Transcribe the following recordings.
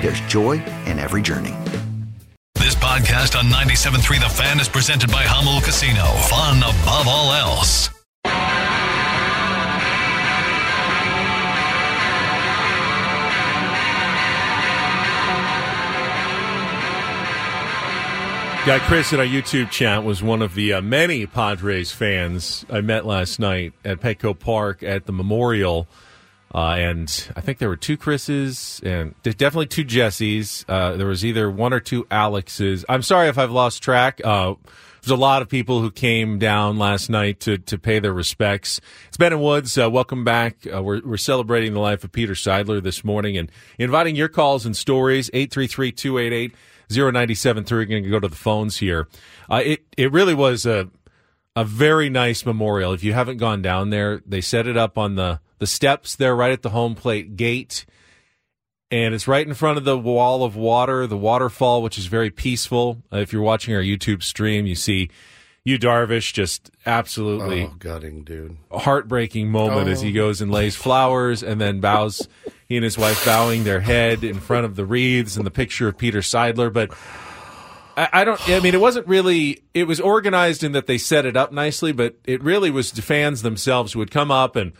there's joy in every journey. This podcast on 97.3 The Fan is presented by Hummel Casino. Fun above all else. Yeah, Chris in our YouTube chat was one of the many Padres fans I met last night at Petco Park at the Memorial. And I think there were 2 Chris's and definitely 2 Jesses. There was either 1 or 2 Alexes. I'm sorry if I've lost track. There's a lot of people who came down last night to pay their respects. It's Ben & Woods. Welcome back. We're celebrating the life of Peter Seidler this morning and inviting your calls and stories. 833-288-0973. We're going to go to the phones here. It really was a very nice memorial. If you haven't gone down there, they set it up on the steps there right at the home plate gate, and it's right in front of the wall of water, the waterfall, which is very peaceful. If you're watching our YouTube stream, you see Yu Darvish just absolutely gutting, dude. A heartbreaking moment as he goes and lays flowers and then bows, he and his wife bowing their head in front of the wreaths and the picture of Peter Seidler. But it wasn't really, it was organized in that they set it up nicely, but it really was the fans themselves who would come up and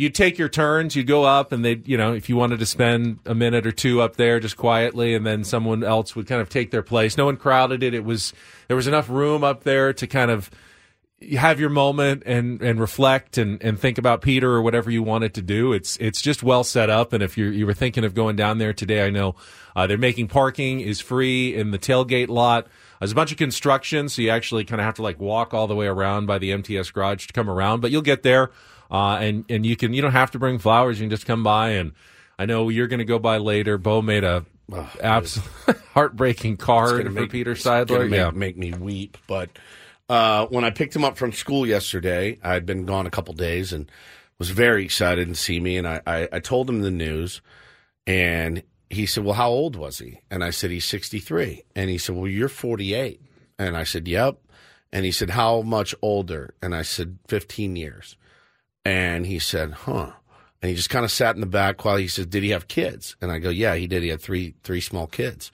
you'd take your turns, you'd go up, and they'd, if you wanted to spend a minute or 2 up there just quietly, and then someone else would kind of take their place. No one crowded it. There was enough room up there to kind of have your moment and reflect and think about Peter or whatever you wanted to do. It's just well set up, and if you were thinking of going down there today, I know they're making parking is free in the tailgate lot. There's a bunch of construction, so you actually kind of have to walk all the way around by the MTS garage to come around, but you'll get there. And you don't have to bring flowers. You can just come by, and I know you're going to go by later. Bo made a absolute heartbreaking card for Peter Seidler. Make me weep. But when I picked him up from school yesterday, I had been gone a couple days and was very excited to see me. And I told him the news, and he said, "Well, how old was he?" And I said, "He's 63." And he said, "Well, you're 48." And I said, "Yep." And he said, "How much older?" And I said, 15 years. And he said, "Huh." And he just kind of sat in the back while he said, "Did he have kids?" And I go, "Yeah, he did. He had three small kids."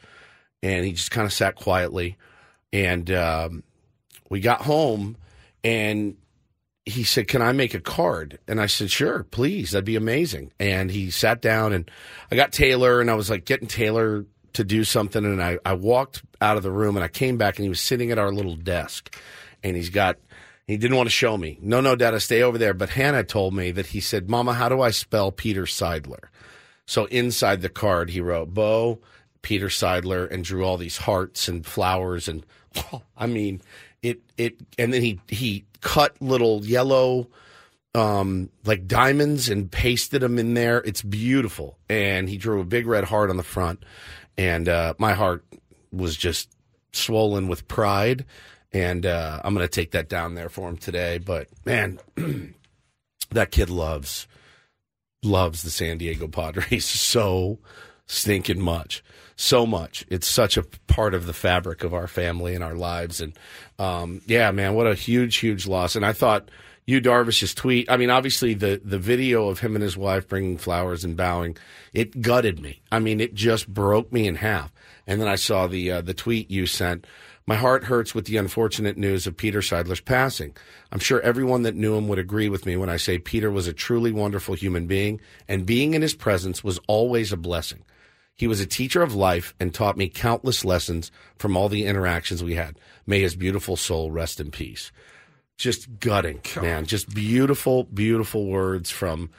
And he just kind of sat quietly. And we got home, and he said, "Can I make a card?" And I said, "Sure, please. That'd be amazing." And he sat down, and I got Taylor, and I was getting Taylor to do something. And I walked out of the room, and I came back, and he was sitting at our little desk. And he didn't want to show me. No, Dad, I stay over there. But Hannah told me that he said, "Mama, how do I spell Peter Seidler?" So inside the card, he wrote Bo, Peter Seidler, and drew all these hearts and flowers. And and then he cut little yellow, diamonds and pasted them in there. It's beautiful. And he drew a big red heart on the front. And my heart was just swollen with pride. And I'm going to take that down there for him today. But, man, that kid loves the San Diego Padres so stinking much. so much. It's such a part of the fabric of our family and our lives. And, yeah, man, what a huge, huge loss. And I thought Yu Darvish's tweet, I mean, obviously the video of him and his wife bringing flowers and bowing, it gutted me. I mean, it just broke me in half. And then I saw the tweet you sent. My heart hurts with the unfortunate news of Peter Seidler's passing. I'm sure everyone that knew him would agree with me when I say Peter was a truly wonderful human being, and being in his presence was always a blessing. He was a teacher of life and taught me countless lessons from all the interactions we had. May his beautiful soul rest in peace. Just gutting, man. Just beautiful, beautiful words from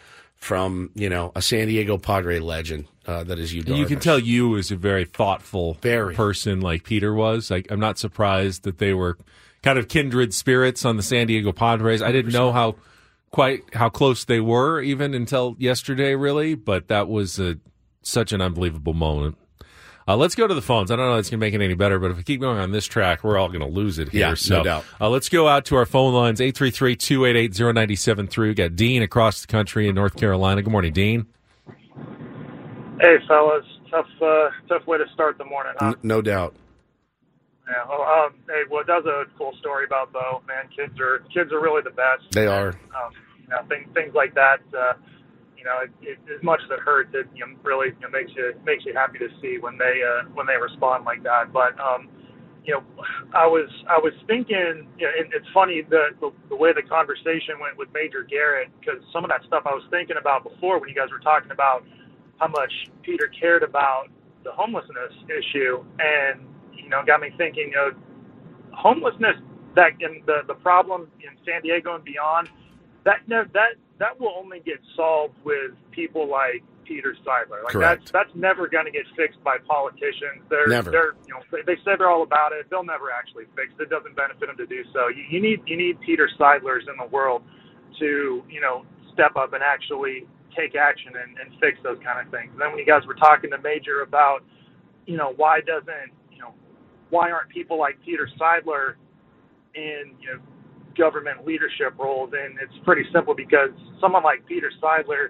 you know, a San Diego Padre legend that is Yu Darvish. You can tell Yu is a very thoughtful person like Peter was. I'm not surprised that they were kind of kindred spirits on the San Diego Padres. I didn't know how close they were even until yesterday, really, but that was such an unbelievable moment. Let's go to the phones. I don't know if it's going to make it any better, but if we keep going on this track, we're all going to lose it here. Yeah, so, no doubt. Let's go out to our phone lines, 833-288-0973. We got Dean across the country in North Carolina. Good morning, Dean. Hey, fellas. Tough way to start the morning, huh? No doubt. Yeah. Well, hey, well, that was a cool story about Bo. Man, kids are really the best. They are. You know, things like that. You know, as much as it hurts, it really makes you happy to see when they respond like that. But you know, I was thinking, you know, it's funny the way the conversation went with Major Garrett, because some of that stuff I was thinking about before when you guys were talking about how much Peter cared about the homelessness issue, and you know, got me thinking, you know, homelessness that in the problem in San Diego and beyond, that will only get solved with people like Peter Seidler. Like that's never going to get fixed by politicians. They're you know, they say they're all about it. They'll never actually fix it. It doesn't benefit them to do so. You need Peter Seidlers in the world to, you know, step up and actually take action and fix those kind of things. And then when you guys were talking to Major about, you know, why aren't people like Peter Seidler in, you know, government leadership roles, and it's pretty simple because someone like Peter Seidler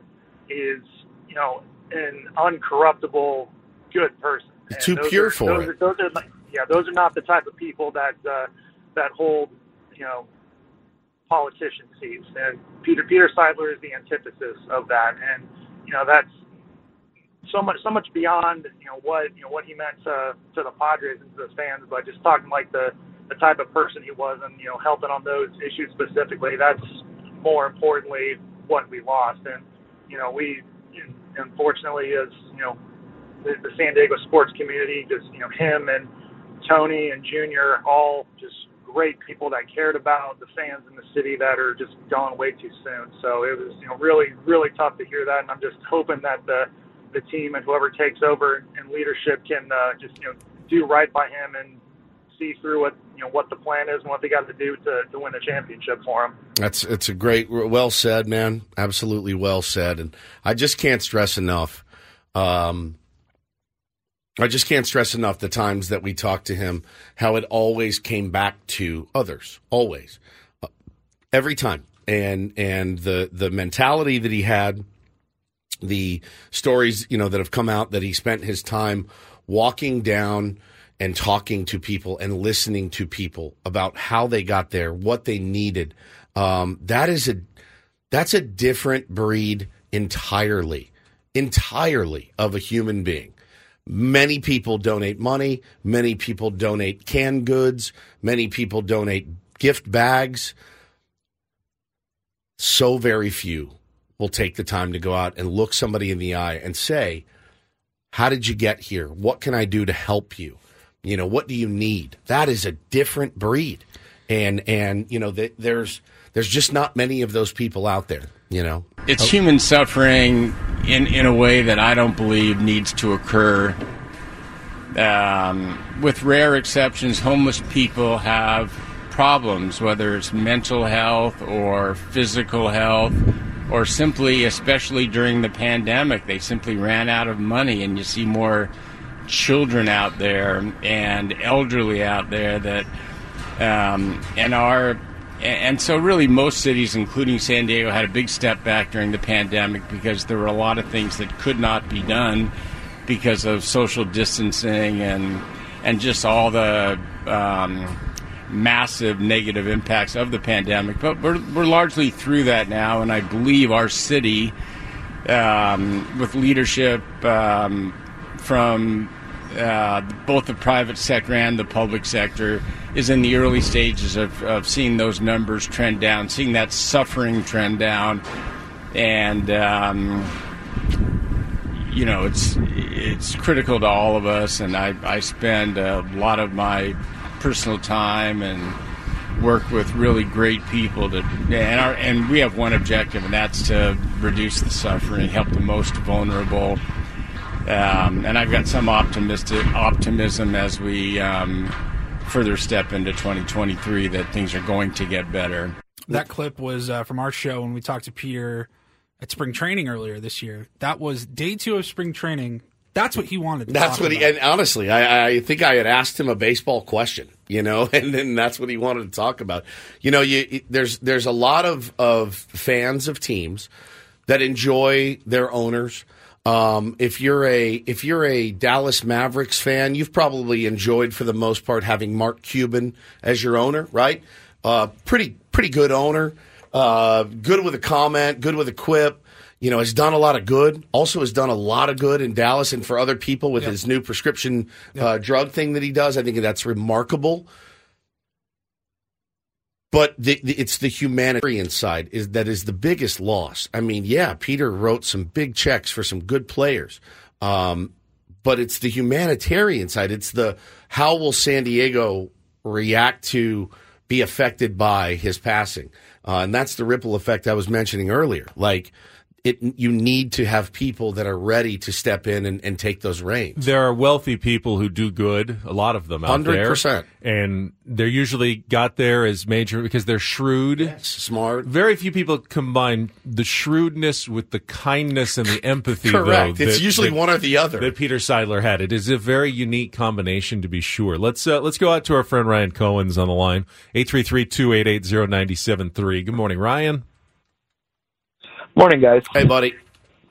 is, you know, an uncorruptible good person. And too pure for it. Those are not the type of people that hold, you know, politician seats. And Peter Seidler is the antithesis of that. And you know, that's so much beyond, you know, what he meant to the Padres and to the fans. But just talking like the type of person he was, and you know, helping on those issues specifically, that's more importantly what we lost. And you know, we unfortunately, as you know, the San Diego sports community, just, you know, him and Tony and Junior, all just great people that cared about the fans in the city that are just gone way too soon. So it was, you know, really, really tough to hear that, and I'm just hoping that the team and whoever takes over in leadership can just, you know, do right by him and see through what the plan is and what they got to do to win the championship for them. It's a great, well said, man. Absolutely well said. And I just can't stress enough. I just can't stress enough the times that we talked to him, how it always came back to others, always, every time. And the mentality that he had, the stories, you know, that have come out that he spent his time walking down and talking to people and listening to people about how they got there, what they needed. That's a different breed entirely of a human being. Many people donate money. Many people donate canned goods. Many people donate gift bags. So very few will take the time to go out and look somebody in the eye and say, how did you get here? What can I do to help you? You know, what do you need? That is a different breed. And you know, there's just not many of those people out there, you know. It's human suffering in a way that I don't believe needs to occur. With rare exceptions, homeless people have problems, whether it's mental health or physical health, or simply, especially during the pandemic, they simply ran out of money, and you see more children out there and elderly out there that so really most cities, including San Diego, had a big step back during the pandemic because there were a lot of things that could not be done because of social distancing and just all the massive negative impacts of the pandemic. But we're largely through that now, and I believe our city, with leadership from both the private sector and the public sector, is in the early stages of seeing those numbers trend down, seeing that suffering trend down. And, you know, it's critical to all of us, and I spend a lot of my personal time and work with really great people and we have one objective, and that's to reduce the suffering, help the most vulnerable. And I've got some optimism as we further step into 2023 that things are going to get better. That clip was from our show when we talked to Peter at spring training earlier this year. That was day 2 of spring training. That's what he wanted to talk about. And honestly, I think I had asked him a baseball question, you know, and then that's what he wanted to talk about. You know, there's a lot of fans of teams that enjoy their owners. If you're a Dallas Mavericks fan, you've probably enjoyed for the most part having Mark Cuban as your owner, right? Pretty good owner, good with a comment, good with a quip. You know, has done a lot of good. Also has done a lot of good in Dallas and for other people with his new prescription drug thing that he does. I think that's remarkable. But it's the humanitarian side that is the biggest loss. I mean, yeah, Peter wrote some big checks for some good players. But it's the humanitarian side. It's the how will San Diego react to be affected by his passing? And that's the ripple effect I was mentioning earlier. Like, you need to have people that are ready to step in and take those reins. There are wealthy people who do good, a lot of them out 100%. There. 100%. And they're usually got there as major because they're shrewd. Yes, smart. Very few people combine the shrewdness with the kindness and the empathy, correct. Though. It's usually one or the other. That Peter Seidler had. It is a very unique combination, to be sure. Let's go out to our friend Ryan Cohen's on the line, 833-288-0973. Good morning, Ryan. Morning, guys. Hey, buddy.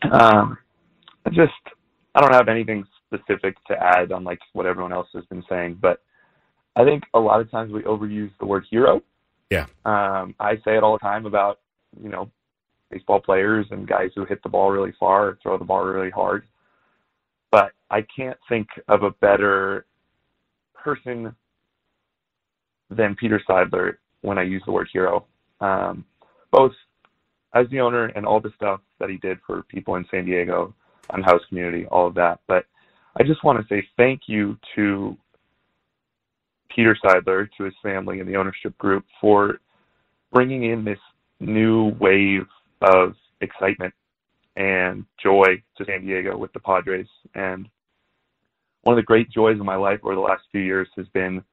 I don't have anything specific to add on like what everyone else has been saying, but I think a lot of times we overuse the word hero. Yeah. I say it all the time about, you know, baseball players and guys who hit the ball really far or throw the ball really hard, but I can't think of a better person than Peter Seidler when I use the word hero. Both as the owner and all the stuff that he did for people in San Diego, on house community, all of that. But I just want to say thank you to Peter Seidler, to his family and the ownership group for bringing in this new wave of excitement and joy to San Diego with the Padres. And one of the great joys of my life over the last few years has been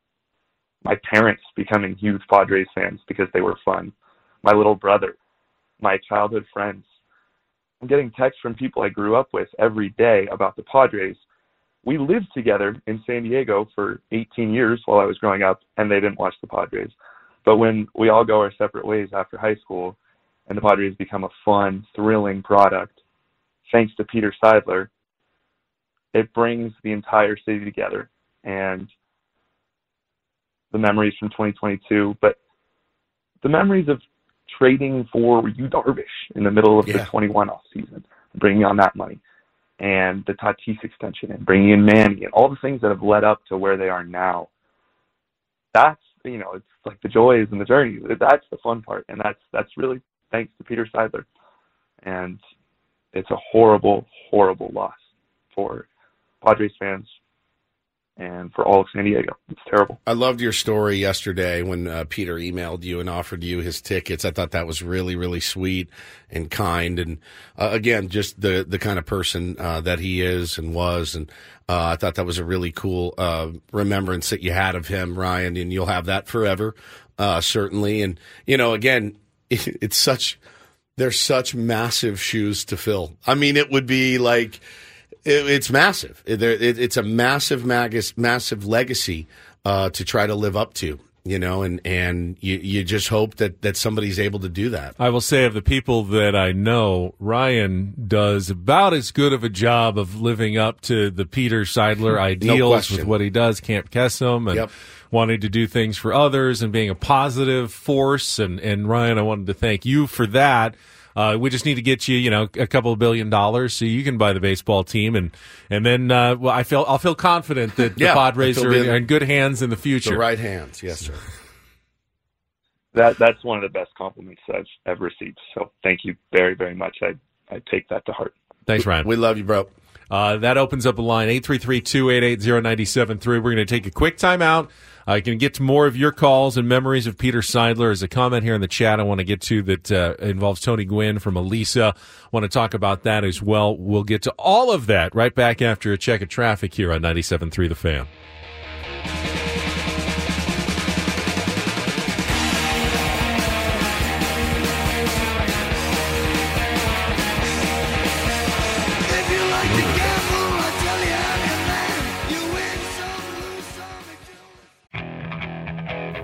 my parents becoming huge Padres fans because they were fun. My little brother, my childhood friends. I'm getting texts from people I grew up with every day about the Padres. We lived together in San Diego for 18 years while I was growing up, and they didn't watch the Padres. But when we all go our separate ways after high school and the Padres become a fun, thrilling product, thanks to Peter Seidler, it brings the entire city together and the memories from 2022, but the memories of trading for Yu Darvish in the middle of the 21 off season, bringing on that money, and the Tatis extension, and bringing in Manny, and all the things that have led up to where they are now. That's, you know, it's like the joys and the journey. That's the fun part, and that's really thanks to Peter Seidler. And it's a horrible, horrible loss for Padres fans and for all of San Diego. It's terrible. I loved your story yesterday when Peter emailed you and offered you his tickets. I thought that was really, really sweet and kind. And again, just the kind of person that he is and was. And I thought that was a really cool remembrance that you had of him, Ryan, and you'll have that forever, certainly. And, you know, again, there's such massive shoes to fill. I mean, it would be like, it's massive. It's a massive legacy to try to live up to. you know, and you just hope that somebody's able to do that. I will say, of the people that I know, Ryan does about as good of a job of living up to the Peter Seidler ideals with what he does, Camp Kesem, and wanting to do things for others and being a positive force. And Ryan, I wanted to thank you for that. We just need to get you, a couple of $1 billion so you can buy the baseball team, and then I'll feel confident that the Padres are in good hands in the future. The right hands, yes, sir. That's one of the best compliments I've ever received. So thank you very, very much. I take that to heart. Thanks, Ryan. We love you, bro. That opens up a line, 833-288-0973. We're going to take a quick timeout. I can get to more of your calls and memories of Peter Seidler. As a comment here in the chat I want to get to that involves Tony Gwynn from Elisa. I want to talk about that as well. We'll get to all of that right back after a check of traffic here on 97.3 The Fan.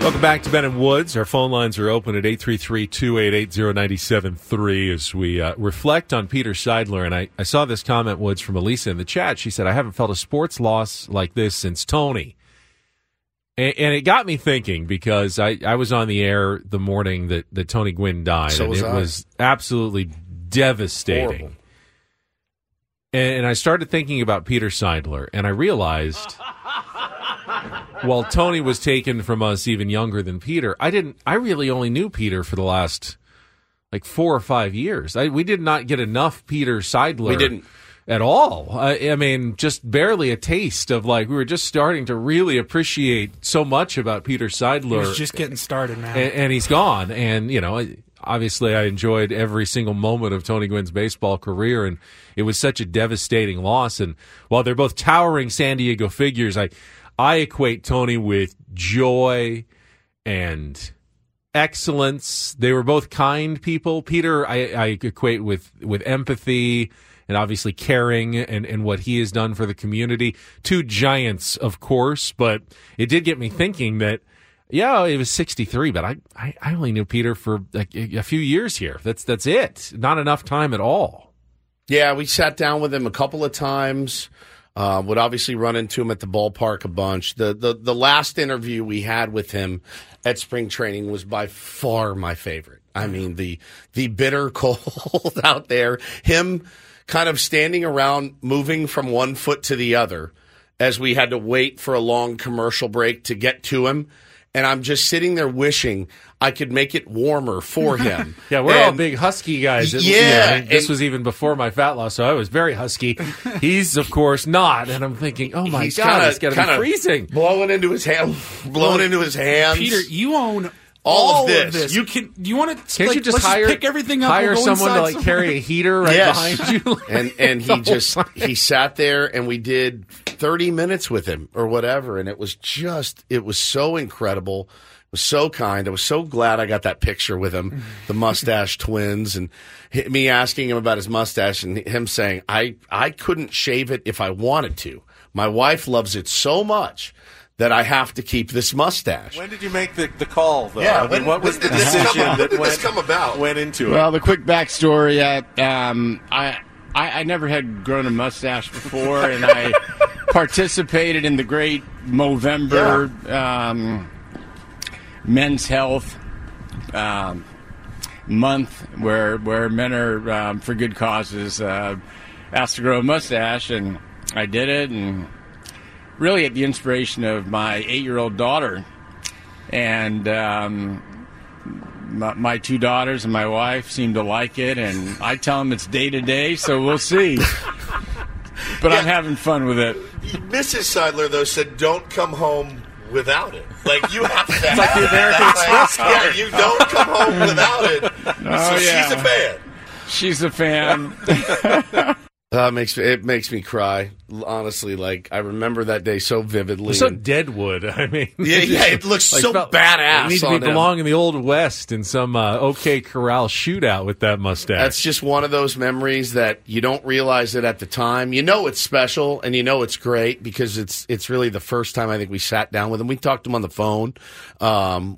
Welcome back to Ben and Woods. Our phone lines are open at 833-288-0973 as we reflect on Peter Seidler. And I saw this comment, Woods, from Elisa in the chat. She said, I haven't felt a sports loss like this since Tony. And it got me thinking because I was on the air the morning that Tony Gwynn died. So and it was absolutely devastating. Horrible. And I started thinking about Peter Seidler, and I realized... While Tony was taken from us even younger than Peter, I really only knew Peter for the last 4 or 5 years. We did not get enough Peter Seidler. We didn't. At all. I mean, just barely a taste of we were just starting to really appreciate so much about Peter Seidler. He was just getting started, man. And he's gone. And, obviously I enjoyed every single moment of Tony Gwynn's baseball career, and it was such a devastating loss. And while they're both towering San Diego figures, I equate Tony with joy and excellence. They were both kind people. Peter, I equate with empathy and obviously caring and what he has done for the community. 2 giants, of course, but it did get me thinking that, he was 63, but I only knew Peter for a few years here. That's it. Not enough time at all. Yeah, we sat down with him a couple of times. Would obviously run into him at the ballpark a bunch. The last interview we had with him at spring training was by far my favorite. I mean, the bitter cold out there, him kind of standing around moving from one foot to the other as we had to wait for a long commercial break to get to him. And I'm just sitting there wishing I could make it warmer for him. Yeah, we're all big husky guys. Yeah. You know, this was even before my fat loss, so I was very husky. He's, of course, not. And I'm thinking, oh, my God, it's going to be freezing. Blowing into his hands. Peter, you own all of this. You want to? Can't like, you just pick everything up? Hire someone to like carry a heater right behind you. and he just he sat there, and we did 30 minutes with him or whatever, and it was so incredible. It was so kind. I was so glad I got that picture with him, the mustache twins, and me asking him about his mustache, and him saying, "I couldn't shave it if I wanted to. My wife loves it so much that I have to keep this mustache." When did you make the call, though? Yeah, what was the decision that went into it? Well, the quick backstory, I never had grown a mustache before, and I participated in the great Movember men's health month where men are, for good causes, asked to grow a mustache, and I did it, and really at the inspiration of my 8-year-old daughter and my two daughters and my wife seem to like it, and I tell them it's day to day, so we'll see. But yeah, I'm having fun with it. Mrs. Seidler, though, said don't come home without it. Like, you have to have like the American Express. Yeah, you don't come home without it. Oh, so yeah. She's a fan. It makes me cry, honestly. Like, I remember that day so vividly. It's so Deadwood. I mean, yeah, it looks like, so badass. Need to belong in the Old West in some OK Corral shootout with that mustache. That's just one of those memories that you don't realize it at the time. You know it's special, and you know it's great because it's really the first time I think we sat down with him. We talked to him on the phone,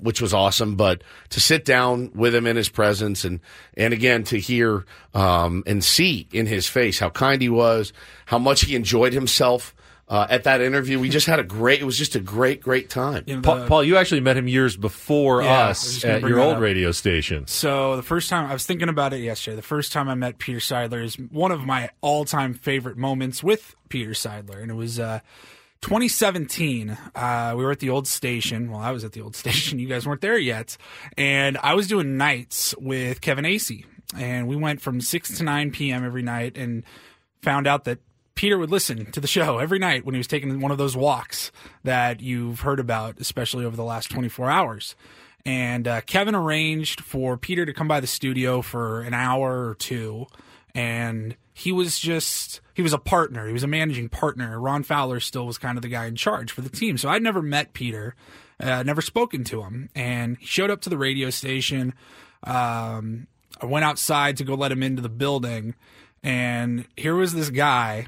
which was awesome. But to sit down with him in his presence and again to hear and see in his face how kind he was, how much he enjoyed himself at that interview. We just had a great time. Paul, you actually met him years before us at your old radio station. So the first time, I was thinking about it yesterday, the first time I met Peter Seidler is one of my all-time favorite moments with Peter Seidler, and it was 2017, we were at the old station. Well, I was at the old station. You guys weren't there yet. And I was doing nights with Kevin Acey. And we went from 6 to 9 p.m. every night and found out that Peter would listen to the show every night when he was taking one of those walks that you've heard about, especially over the last 24 hours. And Kevin arranged for Peter to come by the studio for an hour or two. And he was a partner. He was a managing partner. Ron Fowler still was kind of the guy in charge for the team. So I'd never met Peter, never spoken to him. And he showed up to the radio station. I went outside to go let him into the building. And here was this guy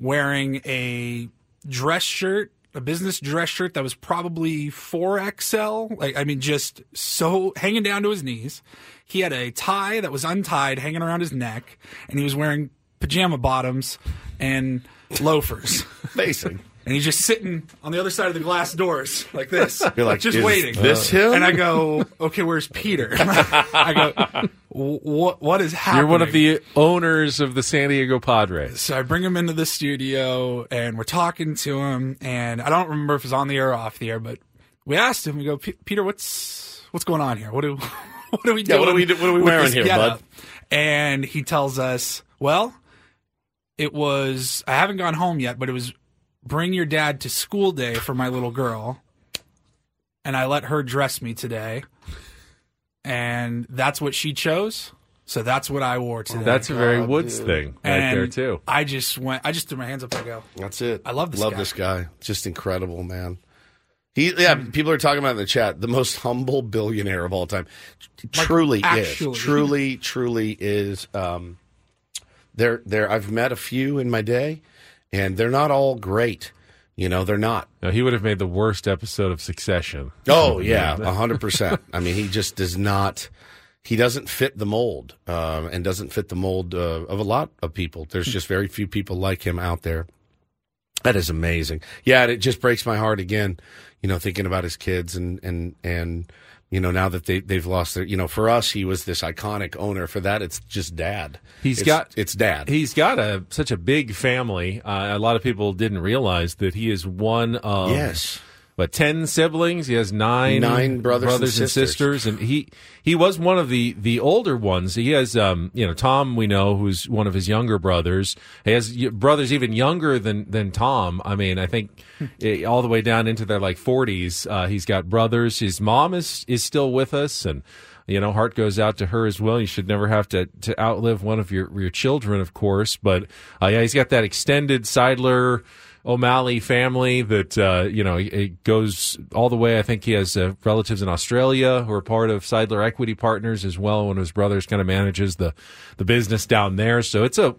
wearing a dress shirt, a business dress shirt that was probably 4XL. Like, I mean, just so hanging down to his knees. He had a tie that was untied, hanging around his neck. And he was wearing pajama bottoms and loafers. Amazing. And he's just sitting on the other side of the glass doors like this. You're like, just waiting. This him? And I go, okay, where's Peter? I go, what is happening? You're one of the owners of the San Diego Padres. So I bring him into the studio, and we're talking to him. And I don't remember if it was on the air or off the air, but we asked him, we go, Peter, what's going on here? What are we doing? What are we wearing here, bud? And he tells us, well, it was, I haven't gone home yet, but it was bring your dad to school day for my little girl, and I let her dress me today, and that's what she chose, so that's what I wore today. That's a very Woods thing right there, too. I just threw my hands up and go, that's it. I love this guy. Love this guy. Just incredible, man. People are talking about it in the chat, the most humble billionaire of all time. Truly is. I've met a few in my day, and they're not all great. You know, they're not. No, he would have made the worst episode of Succession. Oh, yeah, 100%. I mean, he just does not – he doesn't fit the mold and doesn't fit the mold of a lot of people. There's just very few people like him out there. That is amazing. Yeah, it just breaks my heart again, you know, thinking about his kids and You know, now that they've lost their, you know, for us, he was this iconic owner. For that, it's just dad. It's dad. He's got such a big family. A lot of people didn't realize that he is one of, but 10 siblings. He has nine brothers and sisters. And he was one of the older ones. He has, you know, Tom, we know, who's one of his younger brothers. He has brothers even younger than Tom. I mean, I think all the way down into their like 40s, he's got brothers. His mom is still with us, and you know, heart goes out to her as well. You should never have to outlive one of your children, of course. But yeah, he's got that extended Seidler O'Malley family that, you know, it goes all the way. I think he has relatives in Australia who are part of Seidler Equity Partners as well. One of his brothers kind of manages the business down there. So it's a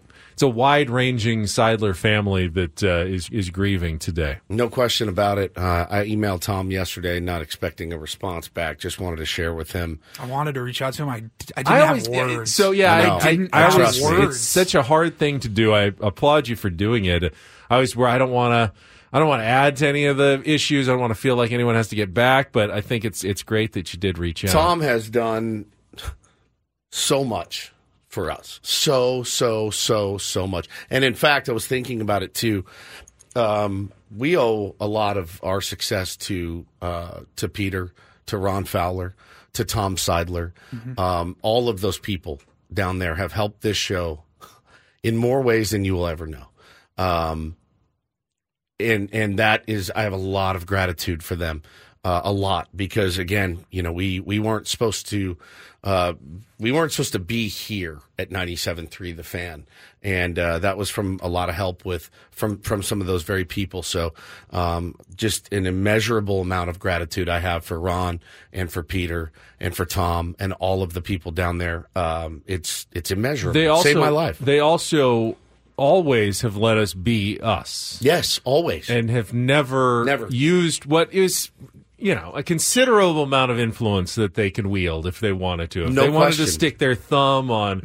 wide-ranging Seidler family that is grieving today. No question about it. I emailed Tom yesterday, not expecting a response back. Just wanted to share with him. I wanted to reach out to him. I didn't have words. So, yeah, I always, it's such a hard thing to do. I applaud you for doing it. I always where I don't want to add to any of the issues. I don't want to feel like anyone has to get back, but I think it's great that you did reach out. Tom has done so much for us. So much. And in fact, I was thinking about it too. We owe a lot of our success to Peter, to Ron Fowler, to Tom Seidler. Mm-hmm. All of those people down there have helped this show in more ways than you will ever know. And that is, I have a lot of gratitude for them, a lot, because again, you know, we weren't supposed to be here at 97.3 The Fan, and that was from a lot of help from some of those very people. So just an immeasurable amount of gratitude I have for Ron and for Peter and for Tom and all of the people down there. It's immeasurable. They also saved my life. They also always have let us be us. Yes, always. And have never used what is, you know, a considerable amount of influence that they can wield if they wanted to. If they wanted to stick their thumb on,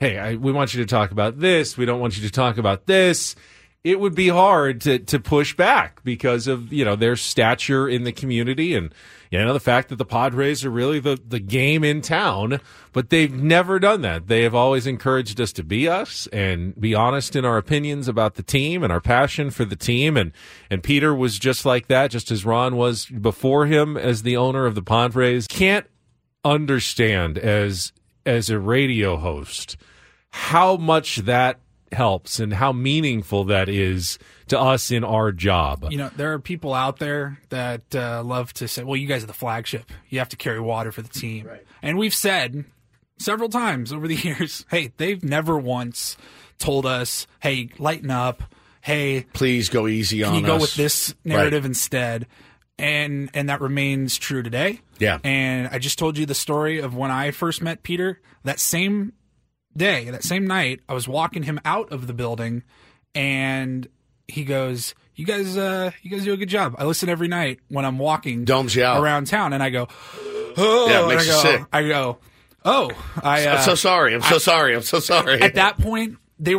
hey, we want you to talk about this, we don't want you to talk about this, it would be hard to push back because of, you know, their stature in the community and, you know, the fact that the Padres are really the game in town. But they've never done that. They have always encouraged us to be us and be honest in our opinions about the team and our passion for the team. And Peter was just like that, just as Ron was before him as the owner of the Padres. Can't understand as a radio host how much that helps and how meaningful that is to us in our job. You know, there are people out there that love to say, well, you guys are the flagship, you have to carry water for the team. Right. And we've said several times over the years, hey, they've never once told us, hey, lighten up. Hey, please go easy on us. Can you go with this narrative instead? And that remains true today. Yeah. And I just told you the story of when I first met Peter. That same day, that same night, I was walking him out of the building, and he goes, you guys do a good job. I listen every night when I'm walking around town. And I go, oh, yeah, it makes you sick. I go, oh, I'm so sorry. At that point, there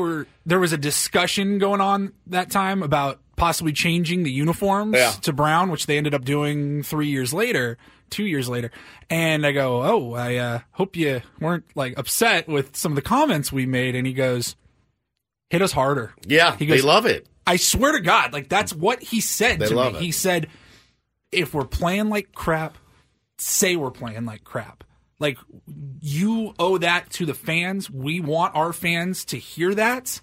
was a discussion going on that time about possibly changing the uniforms to brown, which they ended up doing 2 years later. And I go, oh, I hope you weren't like upset with some of the comments we made. And he goes, hit us harder. Yeah, he goes, they love it. I swear to God, like that's what he said to me. He said, if we're playing like crap, say we're playing like crap. Like, you owe that to the fans. We want our fans to hear that.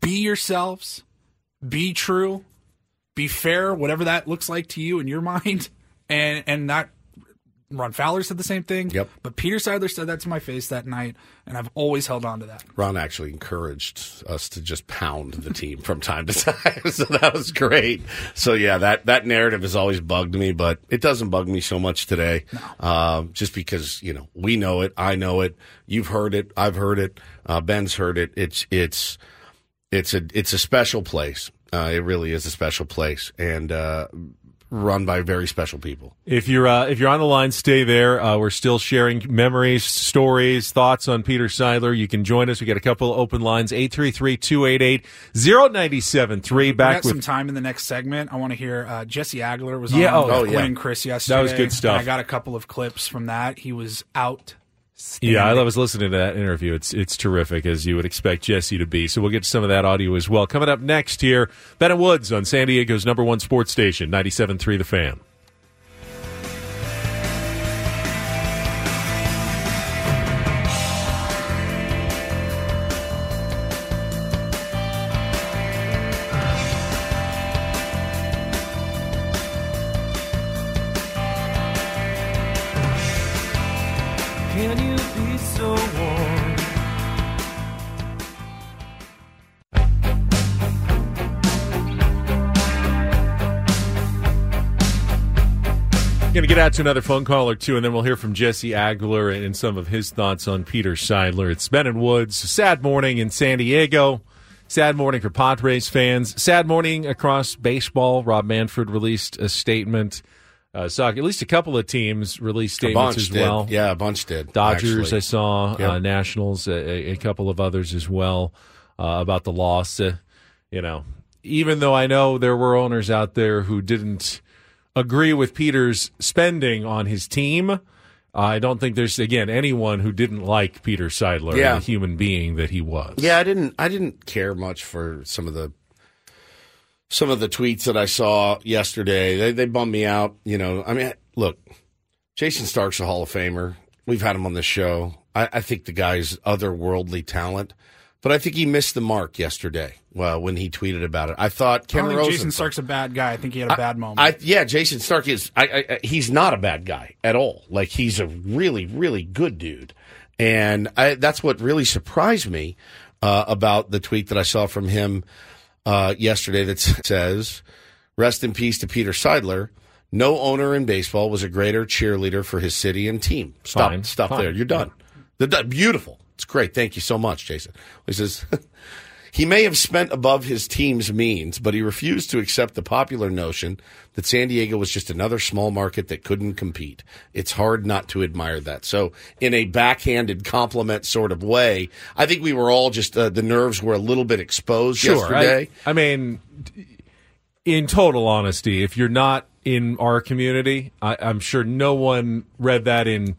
Be yourselves. Be true. Be fair, whatever that looks like to you in your mind. And not Ron Fowler said the same thing. Yep. But Peter Seidler said that to my face that night, and I've always held on to that. Ron actually encouraged us to just pound the team from time to time, so that was great. So, yeah, that narrative has always bugged me, but it doesn't bug me so much today. No. Just because, you know, we know it, I know it, you've heard it, I've heard it, Ben's heard it. It's a special place. It really is a special place. And run by very special people. If you're on the line, stay there. We're still sharing memories, stories, thoughts on Peter Seidler. You can join us. We got a couple of open lines, 833-288-0973. Back with some time in the next segment. I want to hear Jesse Agler was on with Quinn and Chris yesterday. That was good stuff. I got a couple of clips from that. He was out. Yeah, I was listening to that interview. It's terrific, as you would expect Jesse to be. So we'll get some of that audio as well. Coming up next here, Ben & Woods on San Diego's number one sports station, 97.3 The Fan. Going to get out to another phone call or two, and then we'll hear from Jesse Agler and some of his thoughts on Peter Seidler. It's Ben and Woods. Sad morning in San Diego. Sad morning for Padres fans. Sad morning across baseball. Rob Manfred released a statement. At least a couple of teams released statements as well. Yeah, a bunch did. Dodgers, actually. I saw. Yep. Nationals, a couple of others as well about the loss. Even though I know there were owners out there who didn't agree with Peter's spending on his team. I don't think there's anyone who didn't like Peter Seidler, the human being that he was. Yeah, I didn't care much for some of the tweets that I saw yesterday. They bummed me out. Look, Jason Stark's a Hall of Famer. We've had him on the show. I think the guy's otherworldly talent. But I think he missed the mark yesterday when he tweeted about it. I thought Ken Rosen. Jason Stark's a bad guy. I think he had a bad moment. Jason Stark is. He's not a bad guy at all. Like, he's a really, really good dude, and that's what really surprised me about the tweet that I saw from him yesterday that says, "Rest in peace to Peter Seidler. No owner in baseball was a greater cheerleader for his city and team." Stop. There. You're done. Yeah. Beautiful. It's great. Thank you so much, Jason. He says, he may have spent above his team's means, but he refused to accept the popular notion that San Diego was just another small market that couldn't compete. It's hard not to admire that. So in a backhanded compliment sort of way, I think we were all just the nerves were a little bit exposed yesterday. I mean, in total honesty, if you're not in our community, I'm sure no one read that in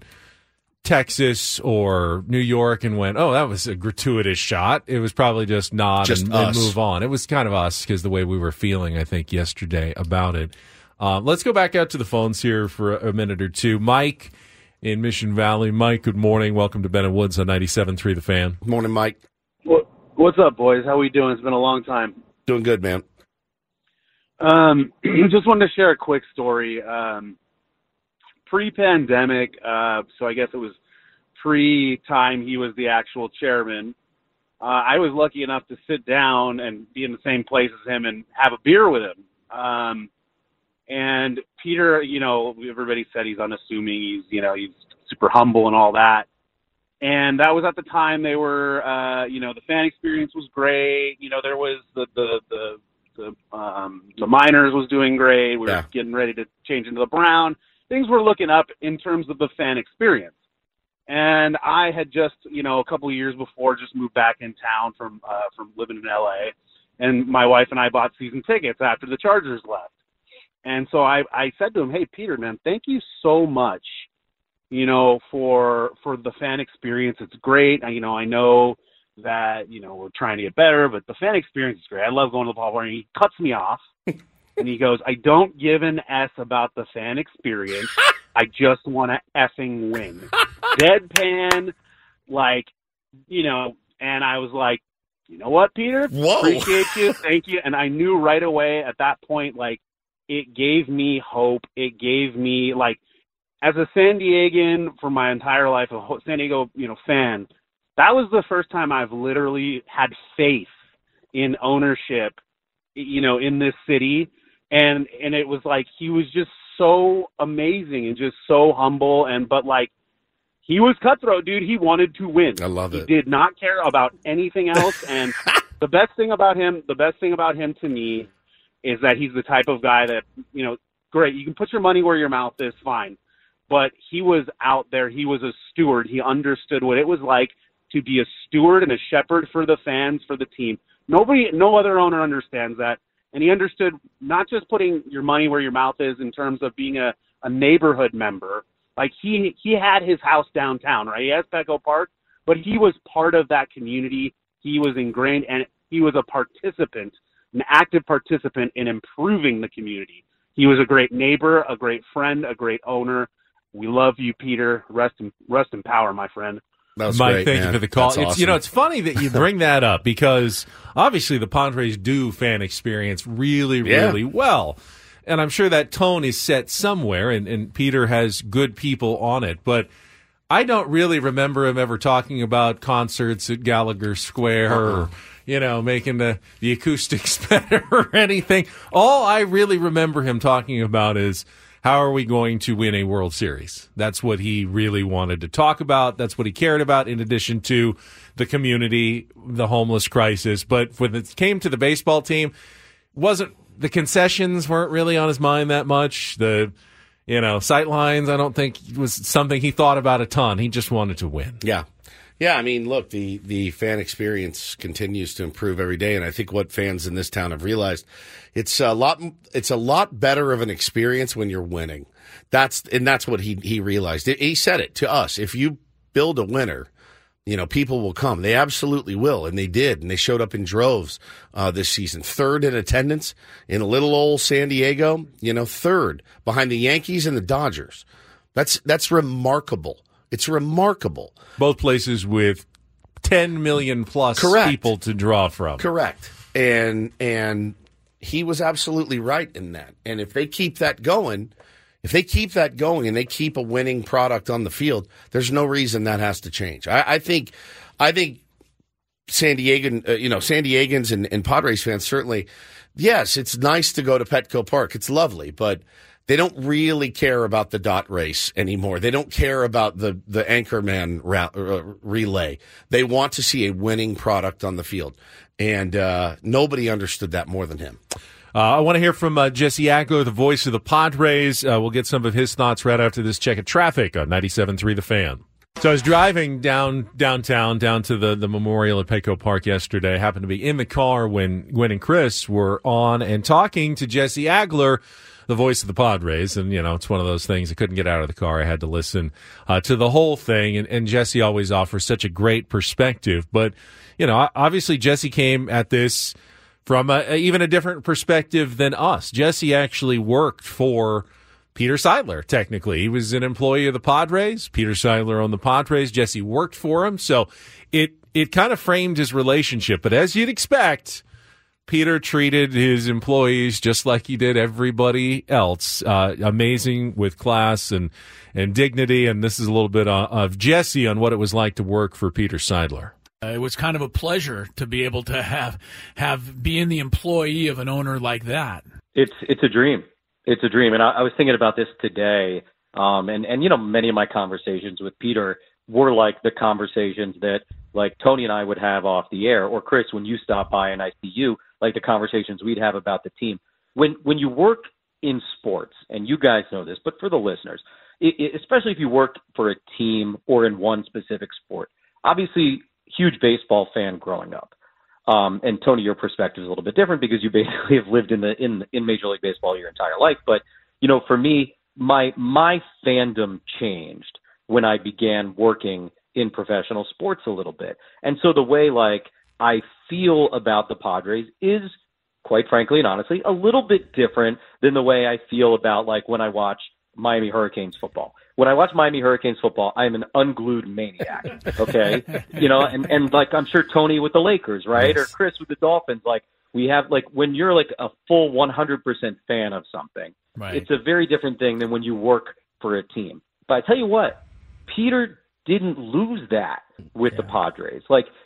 Texas or New York and went, oh, that was a gratuitous shot. It was probably just nod and move on. It was kind of us because the way we were feeling, I think, yesterday about it. Let's go back out to the phones here for a minute or two. Mike in Mission Valley. Mike, good morning. Welcome to Ben and Woods on 97.3 The Fan. Good morning, Mike. What's up, boys? How we doing? It's been a long time. Doing good, man. Just wanted to share a quick story. Pre-pandemic, so I guess it was pre-time he was the actual chairman, I was lucky enough to sit down and be in the same place as him and have a beer with him. And Peter, everybody said he's unassuming, he's super humble and all that. And that was at the time they were, the fan experience was great. There was the minors was doing great. We were getting ready to change into the Brown. Things were looking up in terms of the fan experience. And I had just, a couple of years before just moved back in town from living in LA, and my wife and I bought season tickets after the Chargers left. And so I said to him, hey, Peter, man, thank you so much, for the fan experience. It's great. I know that, we're trying to get better, but the fan experience is great. I love going to the ballpark. And he cuts me off. And he goes, I don't give an S about the fan experience. I just want to effing win. Deadpan, and I was like, you know what, Peter? Whoa. Appreciate you. Thank you. And I knew right away at that point, it gave me hope. It gave me, as a San Diegan for my entire life, a San Diego, fan, that was the first time I've literally had faith in ownership, in this city. And it was like he was just so amazing and just so humble. But he was cutthroat, dude. He wanted to win. I love it. He did not care about anything else. And the best thing about him to me is that he's the type of guy that, great. You can put your money where your mouth is, fine. But he was out there. He was a steward. He understood what it was like to be a steward and a shepherd for the fans, for the team. No other owner understands that. And he understood not just putting your money where your mouth is in terms of being a neighborhood member. Like, he had his house downtown, right? He has Petco Park, but he was part of that community. He was ingrained, and he was a participant, an active participant in improving the community. He was a great neighbor, a great friend, a great owner. We love you, Peter. Rest in power, my friend. Mike, great, thank you for the call. That's awesome. It's funny that you bring that up because obviously the Padres do fan experience really well. And I'm sure that tone is set somewhere, and Peter has good people on it. But I don't really remember him ever talking about concerts at Gallagher Square or, making the acoustics better or anything. All I really remember him talking about is, how are we going to win a World Series? That's what he really wanted to talk about. That's what he cared about, in addition to the community, the homeless crisis. But when it came to the baseball team, the concessions weren't really on his mind that much. The, sight lines, I don't think was something he thought about a ton. He just wanted to win. Yeah. Yeah, look, the fan experience continues to improve every day, and I think what fans in this town have realized, it's a lot better of an experience when you're winning. That's what he realized. He said it to us. If you build a winner, people will come. They absolutely will, and they did, and they showed up in droves this season. Third in attendance in little old San Diego, third behind the Yankees and the Dodgers. That's remarkable. It's remarkable. Both places with 10 million plus people to draw from. Correct. And he was absolutely right in that. And if they keep that going, and they keep a winning product on the field, there's no reason that has to change. I think San Diegans and Padres fans certainly, yes, it's nice to go to Petco Park. It's lovely, but they don't really care about the dot race anymore. They don't care about the anchorman relay. They want to see a winning product on the field. And nobody understood that more than him. I want to hear from Jesse Agler, the voice of the Padres. We'll get some of his thoughts right after this check of traffic on 97.3 The Fan. So I was driving down to the memorial at Petco Park yesterday. I happened to be in the car when Gwen and Chris were on and talking to Jesse Agler, the voice of the Padres, and, it's one of those things. I couldn't get out of the car. I had to listen to the whole thing, and Jesse always offers such a great perspective. But, obviously Jesse came at this from even a different perspective than us. Jesse actually worked for Peter Seidler, technically. He was an employee of the Padres. Peter Seidler owned the Padres. Jesse worked for him. So it kind of framed his relationship. But as you'd expect, Peter treated his employees just like he did everybody else. Amazing, with class and dignity. And this is a little bit of Jesse on what it was like to work for Peter Seidler. It was kind of a pleasure to be able to have being the employee of an owner like that. It's a dream. It's a dream. And I was thinking about this today. Many of my conversations with Peter were like the conversations that like Tony and I would have off the air, or Chris, when you stop by and I see you, like the conversations we'd have about the team. When you work in sports, and you guys know this, but for the listeners, especially if you work for a team or in one specific sport, obviously huge baseball fan growing up. And Tony, your perspective is a little bit different because you basically have lived in Major League Baseball your entire life. But, for me, my fandom changed when I began working in professional sports a little bit. And so the way I feel about the Padres is, quite frankly and honestly, a little bit different than the way I feel about when I watch Miami Hurricanes football. When I watch Miami Hurricanes football, I'm an unglued maniac, okay? I'm sure Tony with the Lakers, right? Yes. Or Chris with the Dolphins, we have, when you're a full 100% fan of something, right, it's a very different thing than when you work for a team. But I tell you what, Peter didn't lose that with the Padres.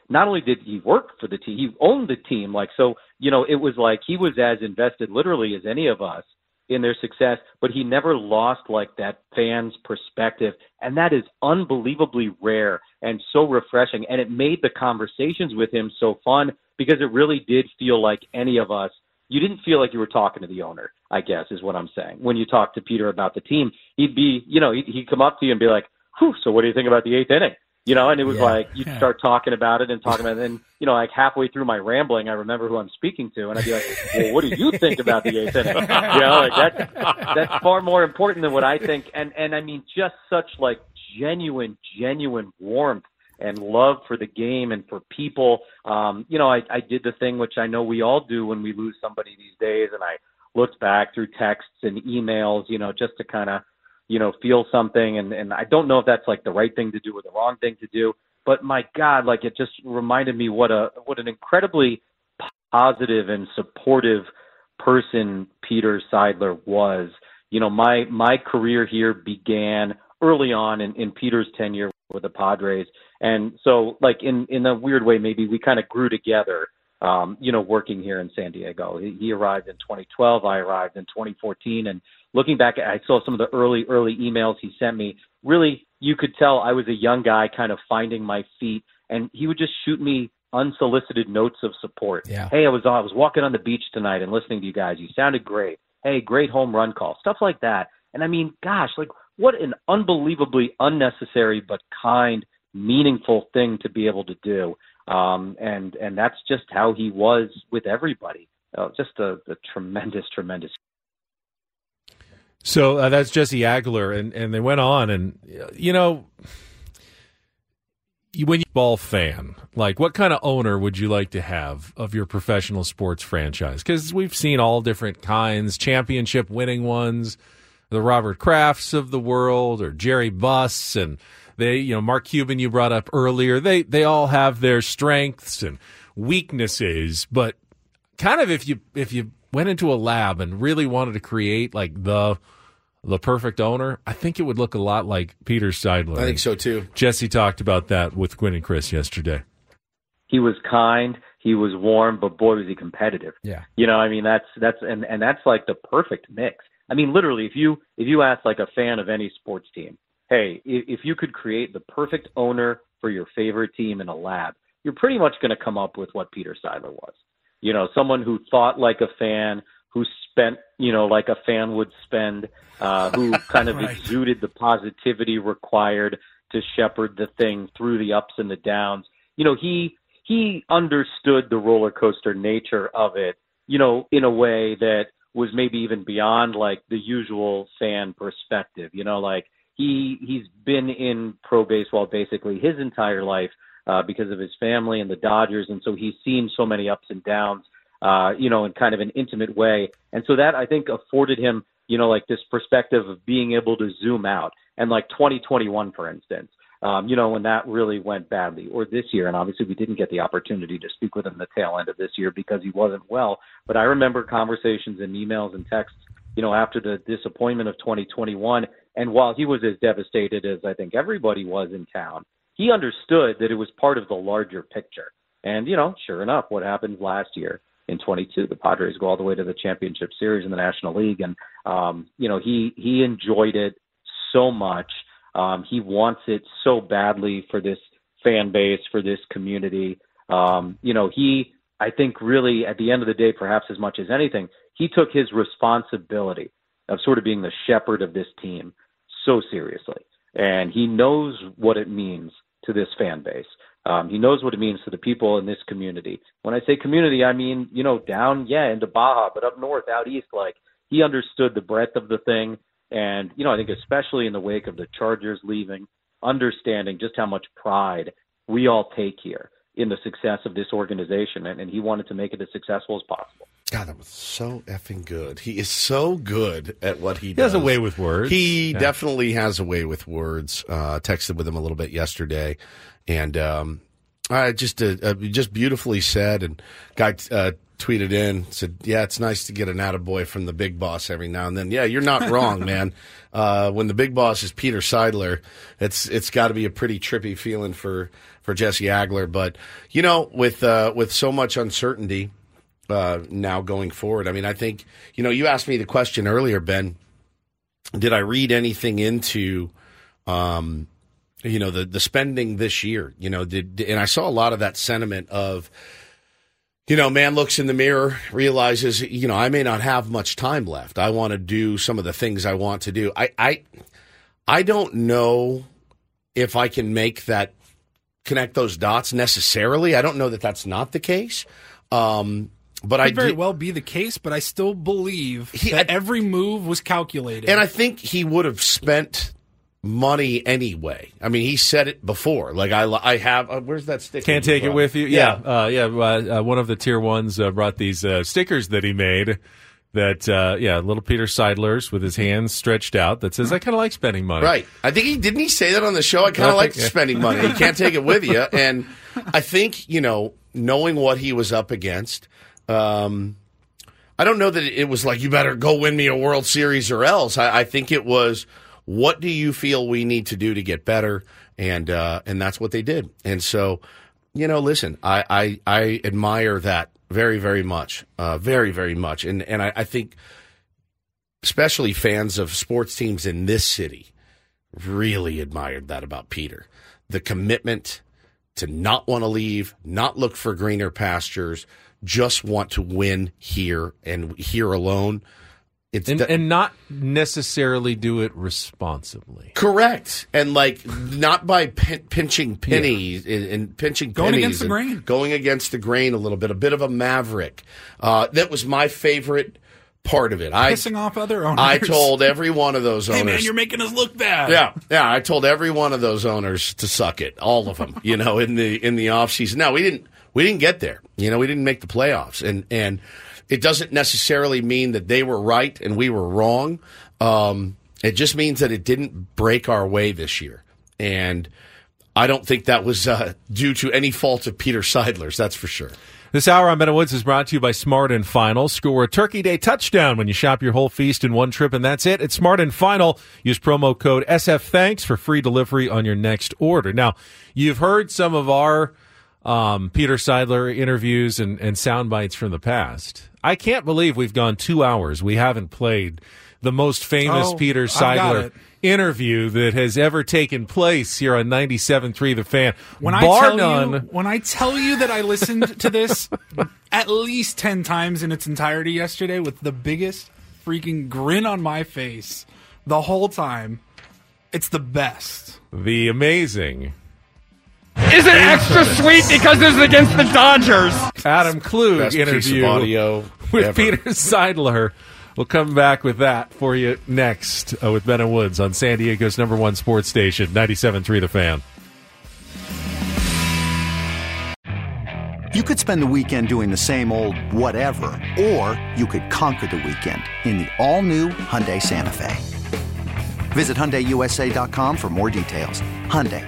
Not only did he work for the team, he owned the team. It was he was as invested literally as any of us in their success, but he never lost that fan's perspective. And that is unbelievably rare and so refreshing. And it made the conversations with him so fun because it really did feel like any of us you didn't feel like you were talking to the owner, I guess, is what I'm saying. When you talk to Peter about the team, he'd be, you know, he'd come up to you and be like, whew, so what do you think about the eighth inning? You know, and it was like, you'd start talking about it and talking about it. And, you know, like halfway through my rambling, I remember who I'm speaking to. And I'd be like, well, what do you think about the eighth inning? You know, like that's far more important than what I think. And I mean, just such like genuine warmth and love for the game and for people. You know, I did the thing, which I know we all do when we lose somebody these days. And I looked back through texts and emails, you know, just to kind of, you know, feel something. And I don't know if that's like the right thing to do or the wrong thing to do, but my God, like it just reminded me what an incredibly positive and supportive person Peter Seidler was. You know, my career here began early on in Peter's tenure with the Padres. And so like in a weird way, maybe we kind of grew together, you know, working here in San Diego. He arrived in 2012. I arrived in 2014. And looking back, I saw some of the early emails he sent me. Really, you could tell I was a young guy kind of finding my feet, and he would just shoot me unsolicited notes of support. Yeah. Hey, I was walking on the beach tonight and listening to you guys. You sounded great. Hey, great home run call. Stuff like that. And I mean, gosh, like what an unbelievably unnecessary but kind, meaningful thing to be able to do. And that's just how he was with everybody. Just a tremendous. So that's Jesse Agler, and they went on, and, you know, when you're a ball fan, like what kind of owner would you like to have of your professional sports franchise? Because we've seen all different kinds, championship-winning ones, the Robert Krafts of the world, or Jerry Buss, and they, you know, Mark Cuban you brought up earlier. They all have their strengths and weaknesses, but kind of if you went into a lab and really wanted to create like the perfect owner, I think it would look a lot like Peter Seidler. I think so, too. Jesse talked about that with Gwynn and Chris yesterday. He was kind. He was warm, but boy, was he competitive. Yeah. You know, I mean, that's and that's like the perfect mix. I mean, literally, if you ask like a fan of any sports team, hey, if you could create the perfect owner for your favorite team in a lab, you're pretty much going to come up with what Peter Seidler was. You know, someone who thought like a fan, who spent, you know, like a fan would spend, who kind of right. exuded the positivity required to shepherd the thing through the ups and the downs. You know, he understood the roller coaster nature of it, you know, in a way that was maybe even beyond like the usual fan perspective. You know, like he's been in pro baseball basically his entire life. Because of his family and the Dodgers. And so he's seen so many ups and downs, you know, in kind of an intimate way. And so that, I think, afforded him, you know, like this perspective of being able to zoom out. And like 2021, for instance, you know, when that really went badly, or this year. And obviously we didn't get the opportunity to speak with him the tail end of this year because he wasn't well. But I remember conversations and emails and texts, you know, after the disappointment of 2021. And while he was as devastated as I think everybody was in town, he understood that it was part of the larger picture. And, you know, sure enough, what happened last year in 22, the Padres go all the way to the championship series in the National League. And, you know, he enjoyed it so much. He wants it so badly for this fan base, for this community. You know, he, I think really at the end of the day, perhaps as much as anything, he took his responsibility of sort of being the shepherd of this team so seriously. And he knows what it means to this fan base. He knows what it means to the people in this community. When I say community, I mean, you know, down, into Baja, but up north, out east, like he understood the breadth of the thing. And, you know, I think especially in the wake of the Chargers leaving, understanding just how much pride we all take here in the success of this organization. And he wanted to make it as successful as possible. God, that was so effing good. He is so good at what he does. He has a way with words. He definitely has a way with words. Texted with him a little bit yesterday, and just beautifully said. And guy tweeted in, said, yeah, it's nice to get an attaboy from the big boss every now and then. Yeah, you're not wrong, man. When the big boss is Peter Seidler, it's got to be a pretty trippy feeling for Jesse Agler. But, you know, with so much uncertainty, now going forward. I mean, I think, you know, you asked me the question earlier, Ben, did I read anything into, you know, the spending this year? You know, and I saw a lot of that sentiment of, You know, man looks in the mirror, realizes, you know, I may not have much time left. I want to do some of the things I want to do. I don't know if I can make that, connect those dots necessarily. I don't know that that's not the case. But I could very well be the case, but I still believe that every move was calculated. And I think he would have spent money anyway. I mean, he said it before. Like, I have, where's that sticker? Can't take it with you? Yeah. One of the tier ones brought these stickers that he made that, little Peter Seidler's with his hands stretched out that says, I kind of like spending money. Right. I think he say that on the show? I kind of like spending money. You can't take it with you. And I think, you know, knowing what he was up against, I don't know that it was like, you better go win me a World Series or else. I think it was, what do you feel we need to do to get better? And that's what they did. And so, you know, listen, I admire that very, very much, very, very much. And I think especially fans of sports teams in this city really admired that about Peter, the commitment to not want to leave, not look for greener pastures, just want to win here and here alone. It's and not necessarily do it responsibly. Correct. And, like, not by pinching pennies and pinching pennies. Going against the grain. Going against the grain a little bit. A bit of a maverick. That was my favorite part of it. Pissing off other owners. I told every one of those owners. Hey, man, you're making us look bad. Yeah. I told every one of those owners to suck it. All of them, you know, in the offseason. No, we didn't get there. You know, we didn't make the playoffs. And it doesn't necessarily mean that they were right and we were wrong. It just means that it didn't break our way this year. And I don't think that was due to any fault of Peter Seidler's, that's for sure. This hour on Ben & Woods is brought to you by Smart and Final. Score a Turkey Day touchdown when you shop your whole feast in one trip, and that's it. It's Smart and Final. Use promo code SFThanks for free delivery on your next order. Now, you've heard some of our Peter Seidler interviews and sound bites from the past. I can't believe we've gone 2 hours. We haven't played the most famous Peter Seidler interview that has ever taken place here on 97.3 The Fan. When I tell you that I listened to this at least 10 times in its entirety yesterday with the biggest freaking grin on my face the whole time, it's the best. The amazing... Is it extra sweet because this is against the Dodgers? Adam Klug interview audio with Peter Seidler. We'll come back with that for you next with Ben & Woods on San Diego's number one sports station, 97.3 The Fan. You could spend the weekend doing the same old whatever, or you could conquer the weekend in the all-new Hyundai Santa Fe. Visit HyundaiUSA.com for more details. Hyundai.